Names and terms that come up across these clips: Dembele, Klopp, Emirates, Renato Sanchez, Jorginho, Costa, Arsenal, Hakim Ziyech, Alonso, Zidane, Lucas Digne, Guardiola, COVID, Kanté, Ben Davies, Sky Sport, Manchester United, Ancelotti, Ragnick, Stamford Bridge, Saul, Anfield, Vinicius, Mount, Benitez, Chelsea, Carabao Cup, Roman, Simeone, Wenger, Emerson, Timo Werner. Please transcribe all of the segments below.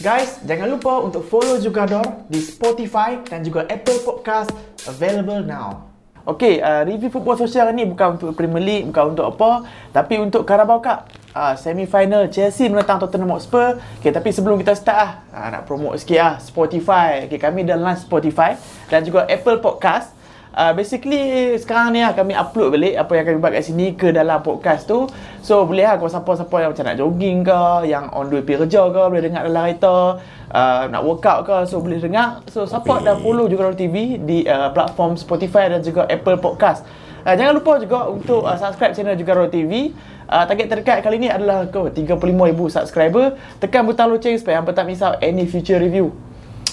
Guys, jangan lupa untuk follow juga dor di Spotify dan juga Apple Podcast, available now. Okey, review football social ni bukan untuk Premier League, bukan untuk apa, tapi untuk Carabao Cup. Semi final Chelsea menentang Tottenham Hotspur. Okey, tapi sebelum kita start nak promote sikit Spotify. Okey, kami dah launch Spotify dan juga Apple Podcast. Basically sekarang ni kami upload balik apa yang kami buat kat sini ke dalam podcast tu. So boleh kalau siapa-siapa yang macam nak jogging ke, yang on the way pergi kerja ke, boleh dengar dalam kereta, nak workout ke, so boleh dengar. So support dan follow juga Ro TV di platform Spotify dan juga Apple Podcast. Jangan lupa juga untuk subscribe channel juga Ro TV. Target terdekat kali ni adalah 35,000 subscriber. Tekan butang loceng supaya hangpa tak miss out any future review.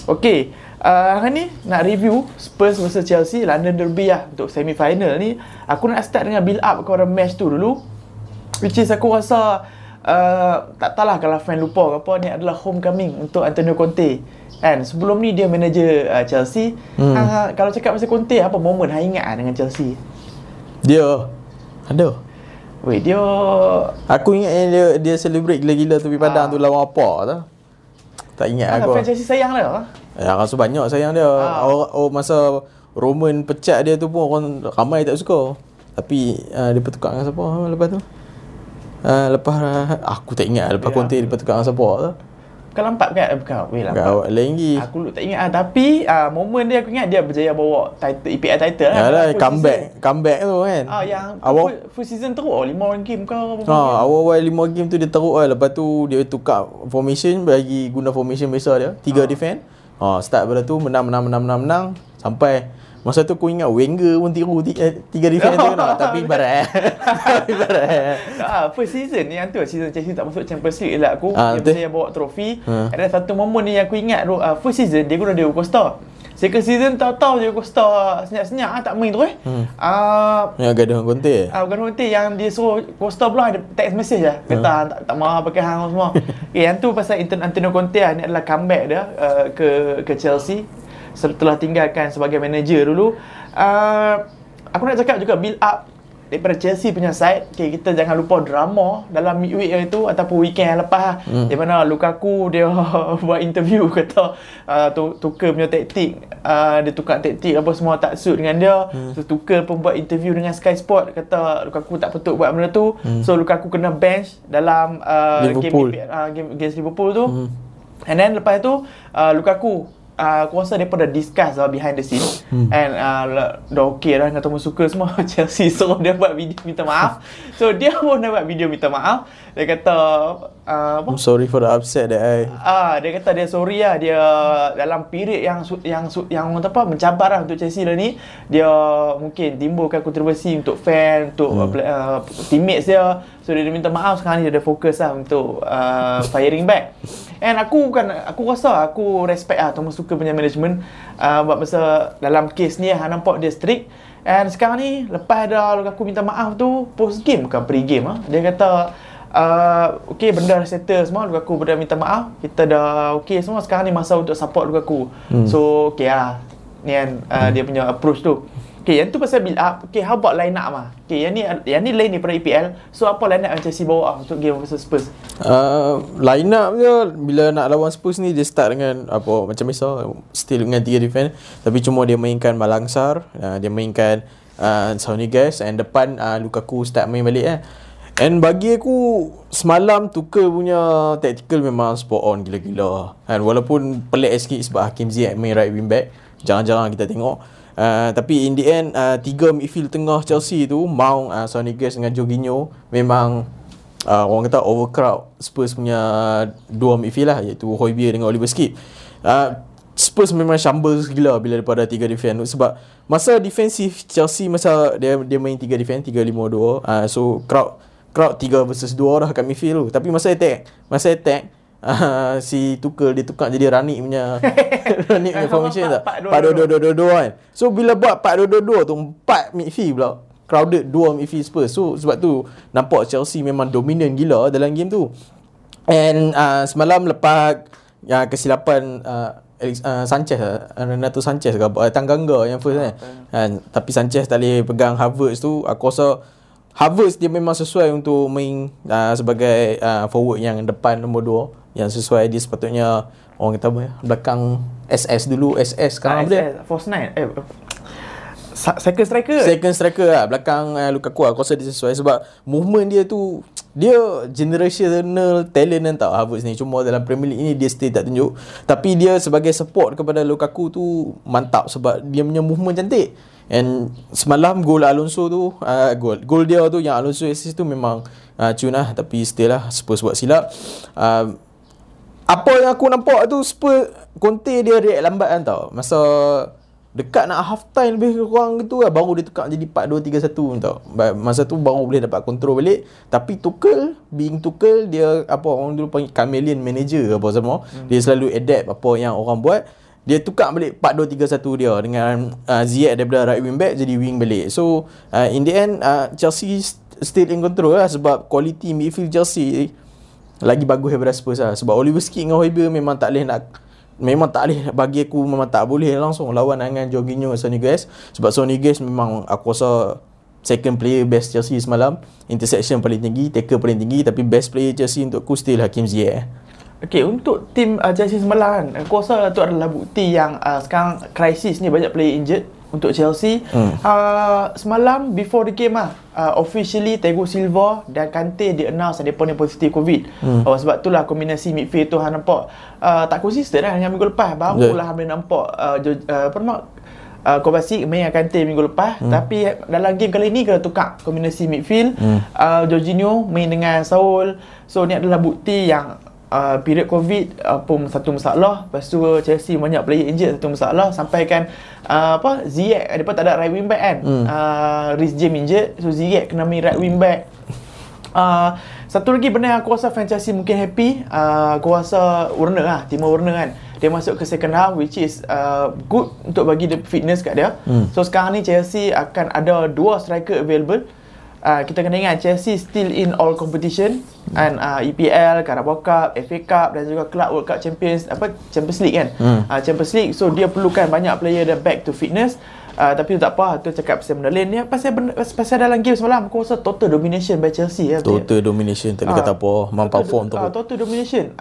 Okey, hari ni nak review Spurs versus Chelsea, London Derby untuk semi final ni. Aku nak start dengan build up kepada match tu dulu, which is aku rasa tak tahulah kalau fan lupa ke apa, ni adalah homecoming untuk Antonio Conte. And sebelum ni dia manager Chelsea. Kalau cakap pasal Conte, apa momen hang ingat dengan Chelsea? Dia ada weh, dia aku ingat yang dia celebrate gila-gila tepi padang tu lawan apa tau. Tak ingat aku. Fan Chelsea sayang dia lah. Ya, rasa banyak sayang dia. Masa Roman pecat dia tu pun orang ramai tak suka. Tapi dia bertukar dengan siapa lepas tu? Aku tak ingat lepas Conte dia bertukar dengan siapa tu. Bukan lampak kan? Bukan. Awak lenggi. Aku tak ingat tapi momen dia aku ingat dia berjaya bawa title, EPL title lah. Yalah, comeback tu kan. Yang first season teruk 5 orang game ke apa. Awal-awal 5 game tu dia teruk lah. Lepas tu dia tukar formation, bagi guna formation biasa dia, 3 defend. Start pada tu menang sampai masa tu aku ingat Wenger pun tiru 3 defend tu kan. Tapi barat. First season ni yang tu, season Chelsea tak masuk Champions League lah aku. Dia bawa trofi. Ada satu momen ni yang aku ingat first season dia guna dia Costa. Second season tahu-tahu je Costa senyap-senyap tak main terus. Yang gaduh dengan Conte. Conte yang dia suruh Costa pula ada text message lah. Kata tak marah pakai hang semua. Yang tu pasal Antonio Conte ni adalah comeback dia ke Chelsea setelah tinggalkan sebagai manager dulu. Aku nak cakap juga build up daripada Chelsea punya side. Okay, kita jangan lupa drama dalam midweek itu ataupun weekend yang lepas di mana Lukaku dia buat interview kata Tuchel punya taktik, dia tukar taktik apa semua tak suit dengan dia. So Tuchel pun buat interview dengan Sky Sport kata Lukaku tak patut buat benda tu. So Lukaku kena bench dalam game against Liverpool tu. And then lepas tu Lukaku aku rasa mereka dah discuss lah behind the scene. And dah okay dah dengan Thomas Tuchel semua. Chelsea suruh dia buat video minta maaf. So dia pun dah buat video minta maaf. Dia kata I'm sorry for the upset that I dia kata dia sorry lah. Dia dalam period yang apa, mencabar lah untuk Chelsea dah ni. Dia mungkin timbulkan kontroversi untuk fan, untuk teammates dia. So dia minta maaf. Sekarang ni dia dah fokus lah untuk firing back. And aku respect lah Thomas Tuchel punya management buat masa dalam kes ni nampak dia strict. And sekarang ni lepas dah aku minta maaf tu, post game bukan pre game dia kata okay, benda dah settle semua, Lukaku benda minta maaf, kita dah okay semua, sekarang ni masa untuk support Lukaku. So okay lah ni kan dia punya approach tu. Okay, yang tu pasal build up. Okay, how about line up Okay, yang ni lain daripada EPL. So apa line up yang Chelsea bawa untuk game versus Spurs? Line up je bila nak lawan Spurs ni, dia start dengan apa macam biasa, still dengan 3 defend, tapi cuma dia mainkan Malangsar, dia mainkan Saunigas, and depan Lukaku start main balik And bagi aku semalam Tuchel punya tactical memang spot on gila-gila. And walaupun pelik sikit sebab Hakim Ziyech main right wing back, jarang-jarang kita tengok. Tapi in the end, 3 midfield tengah Chelsea tu, Mount, Sonigas dengan Jorginho, memang orang kata overcrowd Spurs punya 2 midfield lah, iaitu Højbjerg dengan Oliver Skipp. Spurs memang shambles gila bila daripada 3 defend tu, sebab masa defensif Chelsea masa dia main 3 defend, 3-5-2, so crowd 3 versus 2 dah kat midfield tu. Tapi masa attack si Tuchel dia tukar jadi Ragnick punya Ragnick formation tak 4-2-2-2 kan. So bila buat 4-2-2 tu 4 midfield pula, crowded 2 midfield Spurs. So sebab tu nampak Chelsea memang dominant gila dalam game tu. And semalam lepas kesilapan Alex Sanchez, Renato Sanchez ke Tangganga yang first kan. Tapi Sanchez tak boleh pegang Havertz tu. Aku rasa Havertz dia memang sesuai untuk main sebagai forward yang depan nombor 2. yang sesuai dia sepatutnya. Orang kata apa ya, belakang SS dulu, SS sekarang apa dia? Force 9 second striker. Second striker lah belakang Lukaku lah. Aku rasa dia sesuai sebab movement dia tu, dia generational talent kan tau Havertz ni. Cuma dalam Premier League ni dia still tak tunjuk. Tapi dia sebagai support kepada Lukaku tu mantap sebab dia punya movement cantik. And semalam gol Alonso tu, gol dia tu yang Alonso assist tu memang cun lah. Tapi still lah Spurs buat silap. Apa yang aku nampak tu Spurs, Conte dia react lambat kan tau. Masa dekat nak half time lebih kurang gitu lah, baru dia tukar jadi 4-2-3-1 tau. Masa tu baru boleh dapat kontrol balik. Tapi Tuchel, being Tuchel, dia apa orang dulu panggil chameleon manager apa sama. Dia selalu adapt apa yang orang buat. Dia tukar balik 4-2-3-1 dia dengan Ziyech daripada right wing back jadi wing balik. So in the end Chelsea still in control lah sebab quality midfield Chelsea lagi bagus daripada Spurs lah. Sebab Oliver Skipp dengan Højbjerg memang tak boleh bagi aku, memang tak boleh langsung lawan dengan Jorginho dan Sonigas. Sebab Sonigas memang aku rasa second player best Chelsea semalam. Interception paling tinggi, tackle paling tinggi, tapi best player Chelsea untuk aku still Hakim Ziyech. Okey, untuk tim Chelsea semalam kan, aku rasa tu adalah bukti yang sekarang krisis ni banyak player injured untuk Chelsea. Semalam before the game officially Thiago Silva dan Kanté di announce mereka ni positif COVID. Sebab itulah kombinasi midfield tu hang nampak tak konsisten lah dengan minggu lepas. Barulah hang nampak Kovacic main dengan Kanté minggu lepas. Tapi dalam game kali ni kena tukar kombinasi midfield. Jorginho main dengan Saul. So ni adalah bukti yang period COVID pun satu masalah. Lepas tu Chelsea banyak player injured, satu masalah. Sampai kan Ziyech mereka tak ada right wing back kan. Reece James injured, so Ziyech kena main right wing back. Satu lagi benda yang aku rasa fan Chelsea mungkin happy, aku rasa Werner lah, Timo Werner kan, dia masuk ke second half, which is good untuk bagi the fitness kat dia. So sekarang ni Chelsea akan ada 2 striker available. Kita kena ingat Chelsea still in all competition and EPL, Carabao Cup, FA Cup dan juga Club World Cup Champions League kan. Champions League, so dia perlukan banyak player dah back to fitness. Tapi tak apa, tu cakap pasal benda lain ni, pasal dalam game semalam aku rasa total domination by Chelsea ya. Total domination, tak boleh kata apa, mampak form tu. Total domination.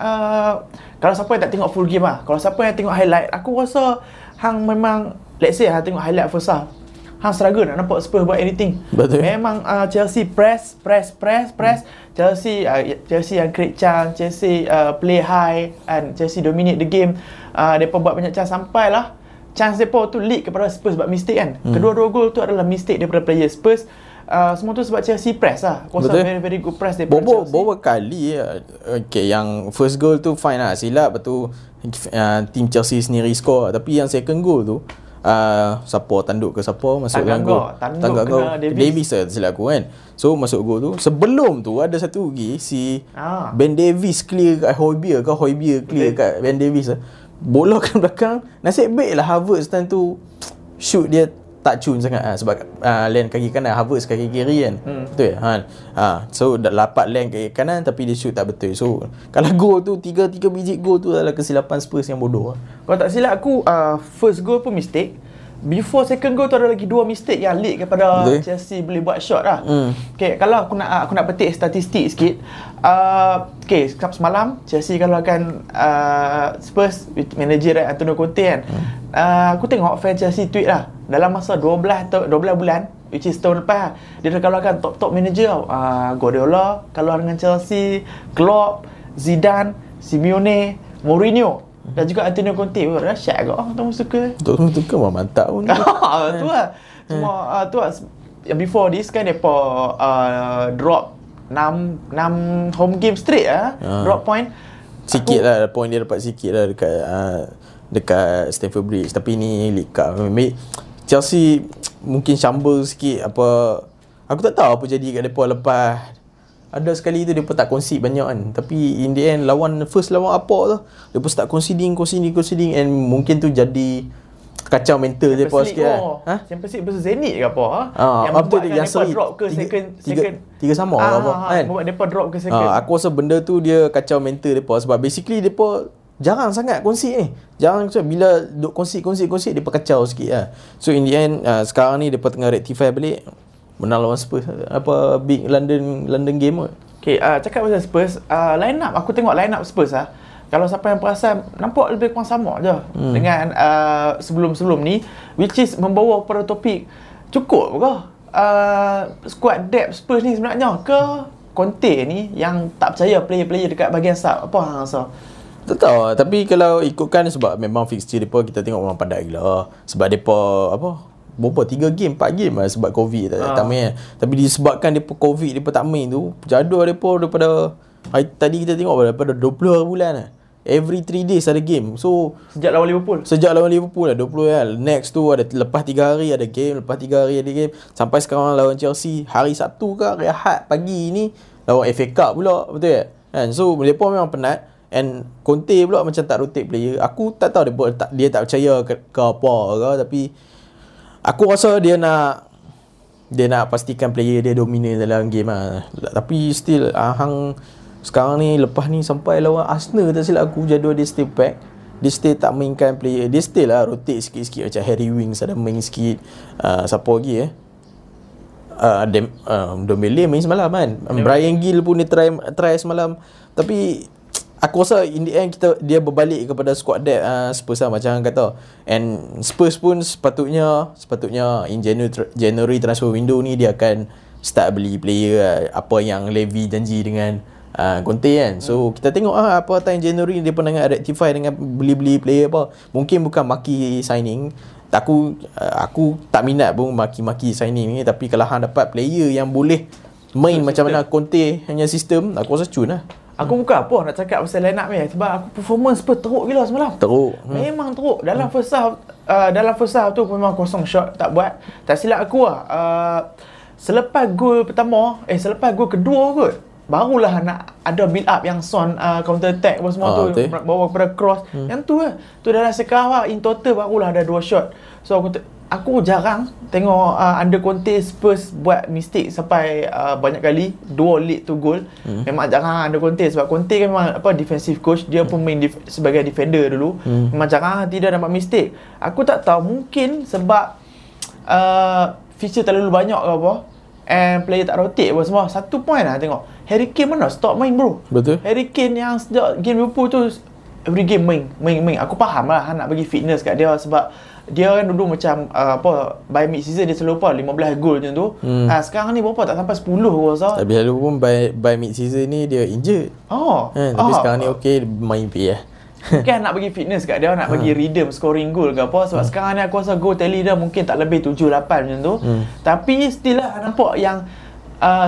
Kalau siapa yang tak tengok full game lah, kalau siapa yang tengok highlight, aku rasa hang memang, let's say hang tengok highlight first half, hang struggle nak nampak Spurs buat anything. Betul. Memang Chelsea press. Chelsea yang create chance, Chelsea play high and Chelsea dominate the game. Depa buat banyak chance sampailah chance depa tu lead kepada Spurs buat mistake kan. Kedua-dua gol tu adalah mistake daripada player Spurs. Semua tu sebab Chelsea press lah. Aku rasa very good press daripada Chelsea. Bobo kali ya. Okay, yang first goal tu fine lah, silap. Lepas tu team Chelsea sendiri score. Tapi yang second goal tu siapa tanduk ke siapa masuk dalam gol, tanggak kau Davies silap aku kan, so masuk gol tu. Sebelum tu ada satu lagi si Ben Davies clear kat Højbjerg, kau Højbjerg clear kat Ben Davies bola kan belakang. Nasib baiklah Havertz time tu shoot dia tak cun sangat sebab land kaki kanan, Havertz kaki kiri kan. Betul kan, so dah dapat land kaki kanan tapi dia shoot tak betul. So kalau gol tu 3 biji gol tu adalah kesilapan Spurs yang bodoh lah. Kalau tak silap aku first goal pun mistake, before second goal tu ada lagi 2 mistake yang lead kepada Chelsea boleh buat shot lah. Okay, kalau aku nak petik statistik sikit, okay, semalam Chelsea kalau akan Spurs manager Antonio Conte kan, aku tengok fan Chelsea tweet lah dalam masa 12 bulan, which is tahun lepas lah, dia dah kalau akan top-top manager tau, Guardiola kalau dengan Chelsea, Klopp, Zidane, Simeone, Mourinho dan juga Antonio Conte. Rasyat agak orang suka mantap pun tu lah. Cuma tu lah, before this kan mereka drop 6 home game straight lah. Drop point sikit lah, point dia dapat sikit lah dekat Stamford Bridge. Tapi ni League Cup, Chelsea mungkin shamble sikit. Aku tak tahu apa jadi kat mereka lepas. Ada sekali tu mereka tak concede banyak kan, tapi in the end lawan apa tu mereka start conceding and mungkin tu jadi kacau mental mereka sikit kan. Champions League versus Zenit ke apa yang membuatkan mereka drop ke second tiga sama apa kan, membuat mereka drop ke second. Aku rasa benda tu dia kacau mental mereka sebab basically mereka jarang sangat concede ni. Jarang bila duk concede mereka kacau sikit lah. So in the end sekarang ni mereka tengah rectify balik. Menang lawan Spurs, big London game kot. Okay, cakap pasal Spurs, line up, aku tengok line up Spurs lah. Kalau siapa yang perasan, nampak lebih kurang sama je dengan sebelum-sebelum ni, which is membawa pada topik cukup ke squad depth Spurs ni sebenarnya, ke Conte ni yang tak percaya player-player dekat bahagian sub? Apa hang rasa? Tak tahu, tapi kalau ikutkan sebab memang fixture depa kita tengok memang padat gila. Sebab depa apa? Berapa? 3 game, 4 game lah sebab Covid tak main. Tapi disebabkan depa Covid depa tak main tu, jadual depa daripada tadi kita tengok daripada 20 bulan lah. Every 3 days ada game. So sejak lawan Liverpool. Sejak lawan Liverpool lah 20 lah. Next tu ada lepas 3 hari ada game, lepas 3 hari ada game. Sampai sekarang lawan Chelsea hari Sabtu ke hari Ahad pagi ni lawan FA Cup pula, betul tak? Kan? So mereka memang penat, and Conte pula macam tak rotate player. Aku tak tahu dia tak percaya ke apa ke, tapi aku rasa dia nak pastikan player dia dominate dalam game lah. Tapi still hang sekarang ni, lepas ni sampai lawan Arsenal tak silap aku, jadual dia stay back. Dia stay tak mainkan player. Dia stay lah rotate sikit-sikit. Macam Harry Wings ada main sikit. Siapa lagi Dembele main semalam kan. Brian Gill pun dia try semalam. Tapi aku rasa in the end dia berbalik kepada squad depth Spurs lah, macam hang kata. And Spurs pun sepatutnya in January transfer window ni dia akan start beli player apa yang Levy janji dengan Conte kan. So kita tengok apa time January dia pernah rectify dengan beli-beli player apa. Mungkin bukan maki signing. Aku tak minat pun maki-maki signing ni, tapi kalau hang dapat player yang boleh main macam mana Conte hanya sistem, aku rasa cun lah. Aku bukan apa nak cakap pasal line up ni, sebab aku performance Spurs teruk gila semalam. Teruk. Memang teruk. Dalam first half tu memang kosong shot tak buat. Tak silap aku lah, selepas gol pertama, selepas gol kedua kot, barulah nak ada build up yang sound counter attack apa semua tu bawa kepada cross. Yang tu lah. Tu dalam sekejap lah, in total barulah ada 2 shot. So aku jarang tengok under Conte Spurs buat mistake sampai banyak kali 2 lead to goal. Memang jarang under Conte, sebab Conte kan memang apa defensive coach, dia pun main sebagai defender dulu. Memang jarang tidak dapat mistake. Aku tak tahu, mungkin sebab feature terlalu banyak ke apa, and player tak rotate apa semua. Satu point lah tengok Harry Kane mana stop main bro. Betul. Harry Kane yang sejak game Liverpool tu every game main. Aku faham lah nak bagi fitness kat dia, sebab dia kan dulu macam by mid season dia selalu 15 gol macam tu. Sekarang ni berapa, tak sampai 10 aku rasa. Tapi lalu pun by mid season ni dia injured. Tapi sekarang ni okey main PL. Kan nak bagi fitness kat dia, nak bagi rhythm scoring goal ke apa, sebab sekarang ni aku rasa goal tally dia mungkin tak lebih 7-8 macam tu. Tapi still lah nampak yang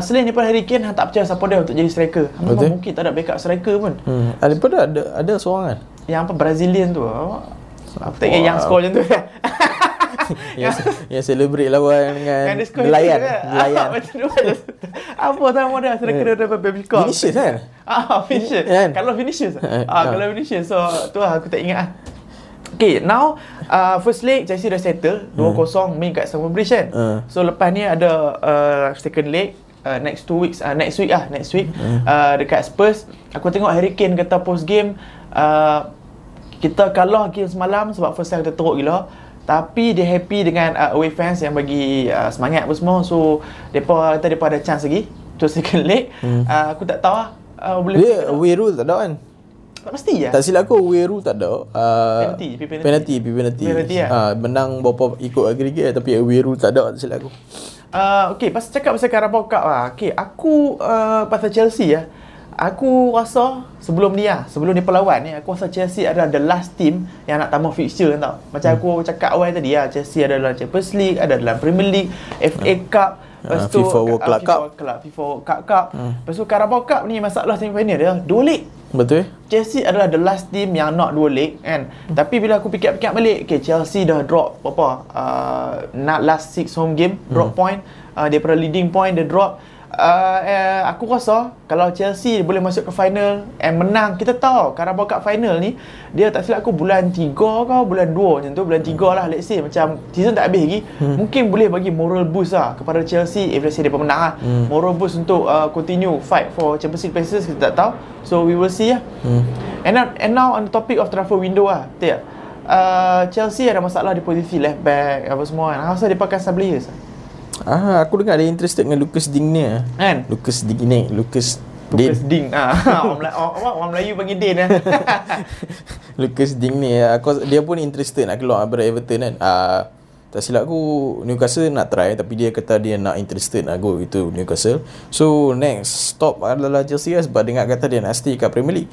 selain daripada Harry Kane, tak percaya siapa dia untuk jadi striker. Mungkin tak ada backup striker pun. Ada seorang kan yang apa Brazilian tu, aku tak ingat yang score macam tu kan. yang celebrate lawan dengan Lion. Apa nama dia? Kena dapat baby call. Vinicius kan? Vinicius. Kalau Vinicius. So tu lah, aku tak ingat lah. Okay, now first leg Chelsea dah settle 2-0 main kat Stamford Bridge kan. So lepas ni ada second leg next week dekat Spurs. Aku tengok Harry Kane kata post game, kita kalah game semalam sebab first half kita teruk gila, tapi dia happy dengan away fans yang bagi semangat apa semua. So depa kata depa ada chance lagi to second leg. Aku tak tahu lah, boleh dia away rule tak ada kan? Tak mesti ya. Tak silap aku away rule tak ada. Penalty ya? Menang berapa ikut aggregate, tapi away rule tak ada, tak silap aku. Okey, pasal cakap pasal Carabao Cup lah. Okey, aku pasal Chelsea ya. Aku rasa sebelum dia lawan ni, aku rasa Chelsea adalah the last team yang nak tambah fixture tau. Macam aku cakap awal tadi lah, Chelsea ada dalam Champions League, ada dalam Premier League, FA Cup, lepas tu FIFA World Cup. Lepas tu Carabao Cup ni masalah semifinal dia 2 leg. Betul. Chelsea adalah the last team yang nak 2 leg kan. Tapi bila aku fikir-fikir balik, Chelsea dah drop last 6 home game drop point, daripada leading point dia drop. Aku rasa kalau Chelsea boleh masuk ke final and menang, kita tahu Carabao Cup final ni dia tak silap aku bulan 3 ke bulan 2 macam tu, bulan 3 lah, let's say macam season tak habis lagi, mungkin boleh bagi moral boost lah kepada Chelsea if let's say dia pemenang lah, moral boost untuk continue fight for Champions League places, kita tak tahu, so we will see lah. And now on the topic of transfer window lah, Chelsea ada masalah di posisi left back apa semua kan. Aku rasa dia pakai players. Aku dengar dia interested dengan Lucas Digne kan? Lucas Digne, Lucas Lucas Digne. Orang Melayu panggil Din lah. Lucas Digne ni dia pun interested nak keluar daripada Everton kan. Tak silap aku Newcastle nak try, tapi dia kata dia nak interested nak go itu Newcastle. So next stop adalah Chelsea, sebab dengar kata dia nak stay kat Premier League.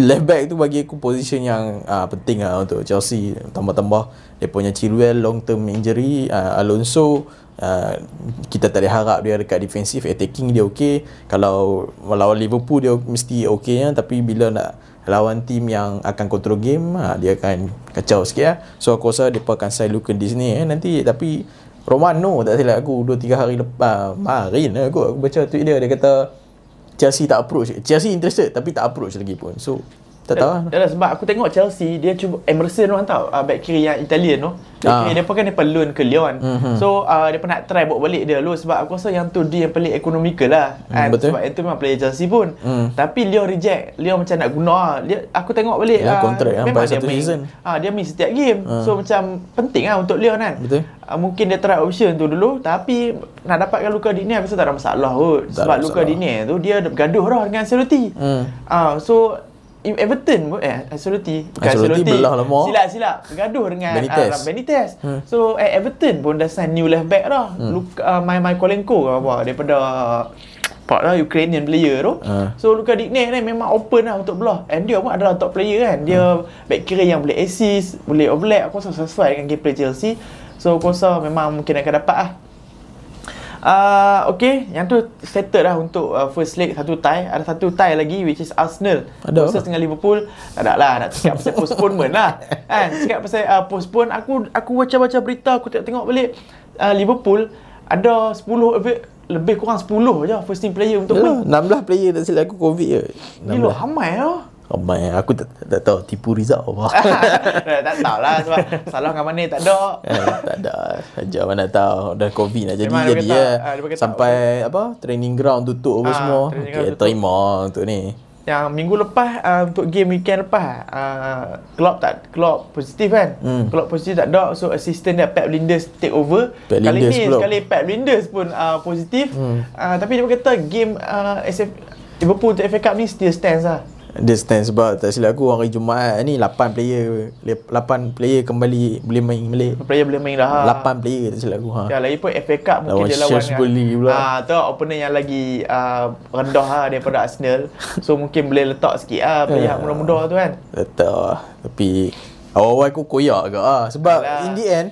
Left back tu bagi aku position yang penting lah untuk Chelsea. Tambah-tambah dia punya Chilwell long term injury, Alonso kita tak harap dia dekat defensif, attacking dia okey. Kalau lawan Liverpool dia mesti okey ya, tapi bila nak lawan tim yang akan control game dia akan kacau sikit ya. So aku rasa depa akan sign Lucas Digne nanti. Tapi Romano tak silap aku 2-3 hari lepas kemarin aku baca tweet dia, dia kata Chelsea tak approach. Chelsea interested tapi tak approach lagi pun. So tak tahu lah. Yalah, sebab aku tengok Chelsea dia cuba Emerson tu hantar back kiri yang Italian tu. Back kiri depa kan depa loan ke Leon. So depa nak try bawa balik dia sebab aku rasa yang tu dia yang pelik economical lah. Sebab itu memang player Chelsea pun. Tapi Leon reject. Leon macam nak guna dia, aku tengok balik kontrak sampai satu season. Dia miss setiap game. So macam penting lah untuk Leon kan. Betul. Mungkin dia try option tu dulu, tapi nak dapatkan Lucas Digne aku rasa tak ada masalah kot. Sebab Lucas Digne tu dia bergaduh dah dengan Ancelotti. So Everton pun Ancelotti belah lama. Silap bergaduh dengan Benitez. So Everton pun dah sign new left back dah. My Kolenko ke apa daripada part lah Ukrainian player tu. So Lucas Digne ni memang open lah untuk belah. And dia pun adalah top player kan. Dia back kiri yang boleh assist, boleh overlap. Aku rasa sesuai dengan gameplay Chelsea. So aku rasa memang mungkin akan dapat lah. Okay, yang tu settle dah untuk first leg. Ada satu tie lagi which is Arsenal versus dengan Liverpool. Tak ada lah nak cakap pasal postponement lah kan. Cakap pasal postpone, aku baca-baca berita, aku tengok balik Liverpool ada 10 lebih kurang 10 je first team player untuk main. 16 player tak silap aku Covid je. Gila ramai lah. Aku tak tahu tipu Rizal apa. Tak tahu lah sebab salah dengan mana tak ada. Tak ada. Saja mana tahu dah Covid nak jadi dia. Sampai apa training ground tutup apa semua. Terima untuk ni. Yang minggu lepas untuk game weekend lepas Klopp positif kan. Klopp positif tak ada, so assistant dia Pep Linders take over. Kali Pep Linders pun positif. Tapi dia kata game Liverpool untuk FA Cup ni still stands lah. Distance sebab tak silap aku hari Jumaat ni 8 player kembali boleh main balik. Player boleh main dah. 8 player tak silap aku. Ya lagi pun FA Cup mungkin dia lawan kan. Tu opponent yang lagi rendah daripada Arsenal. So mungkin boleh letak sikit player muda-muda tu kan. Letak. Tapi awal-awal aku koyak agak sebab in the end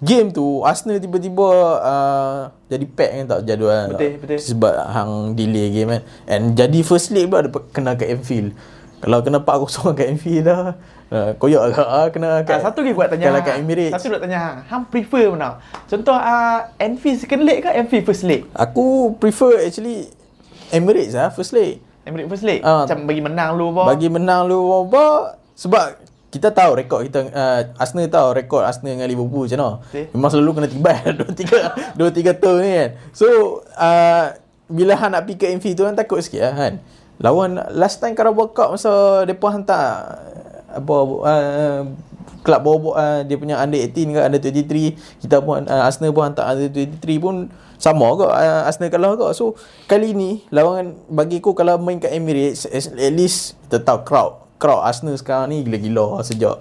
game tu Arsenal tiba-tiba jadi pack kan, tak jadual. Betul. Sebab hang delay game kan. And jadi first leg pula kena kat Anfield. Kalau kena 4-0 kat Anfield dah koyak agak kena kat satu lagi buat tanya. Kalau kat Emirates. Satu nak tanya hang prefer mana? Contoh Anfield second leg ke Anfield first leg? Aku prefer actually Emirates first leg. Emirates first leg. Macam bagi menang dulu. Bagi menang dulu sebab kita tahu rekod kita Arsenal tahu rekod Arsenal dengan Liverpool macam mana. Memang selalu kena tibai 2-3 turn ni kan. So bila hang nak pergi ke Anfield tu hang takut sikit lah kan. Lawan last time Carabao Cup masa depa hantar apa kelab bawa dia punya under 18 ke under 23, kita pun Arsenal pun hantar under 23 pun sama ke Arsenal kalah ke. So kali ni lawan bagi aku kalau main kat Emirates at least kita tahu crowd Arsenal sekarang ni gila-gila sejak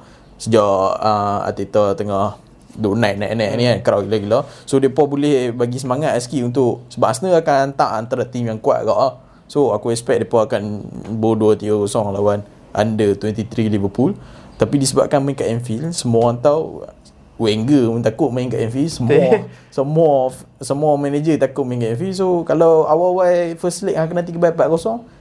Arteta tengah duk naik ni kan, crowd gila-gila. So depa boleh bagi semangat sikit untuk sebab Arsenal akan hantar antara tim yang kuat agak So aku expect depa akan bodoh 3-0 lawan under 23 Liverpool. Tapi disebabkan main kat Anfield, semua orang tahu Wenger pun takut main kat Anfield, semua manager takut main kat Anfield. So kalau awal-awal first leg hang kena 3-4-0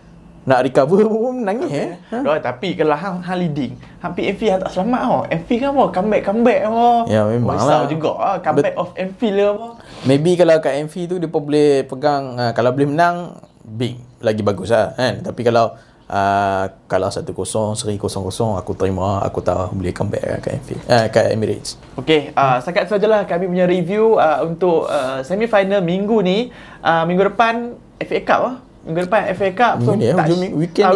nak recover pun nangis tapi kalau hang leading hampir Anfield hang tak selamat Anfield kan comeback ya memanglah juga comeback of Anfield apa. Maybe kalau kat Anfield tu dia boleh pegang kalau boleh menang big lagi bagus kan. Tapi kalau kalau 1-0 3-0-0 aku terima, aku tahu boleh comeback kat Anfield kat Emirates. Okey, setakat sajalah kami punya review untuk semi final minggu ni. Minggu depan FA Cup minggu depan FA Cup, so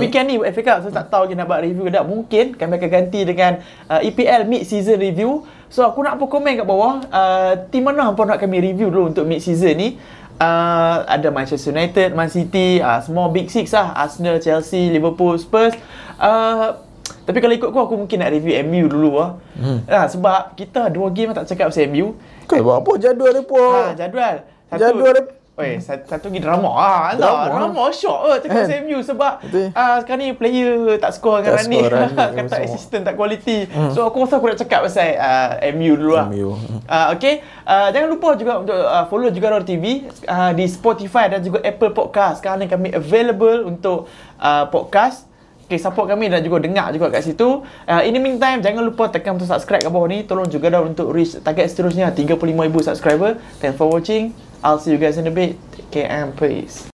weekend ni FA Cup, so tak tahu kita nak buat review ke tak. Mungkin kami akan ganti dengan EPL mid season review. So aku nak apa komen kat bawah team mana hangpa nak kami review dulu untuk mid season ni. ada Manchester United, Man City, semua big six lah, Arsenal, Chelsea, Liverpool, Spurs. Tapi kalau ikut aku mungkin nak review MU dulu lah. Sebab kita 2 game tak cakap pasal MU. Kau buat apa jadual dia pun? Jadual. Satu lagi drama syok cakap pasal MU sebab sekarang ni player tak skor dengan Ragnick. Kata assistant tak quality. So aku rasa aku nak cakap pasal MU dulu lah. Okay, jangan lupa juga untuk follow juga Ro TV di Spotify dan juga Apple Podcast. Sekarang ni kami available untuk podcast. Okay, support kami dan juga dengar juga kat situ. In the meantime, jangan lupa tekan untuk subscribe kat bawah ni. Tolong juga dah untuk reach target seterusnya 35,000 subscriber. Thanks for watching. I'll see you guys in a bit. Take care and peace.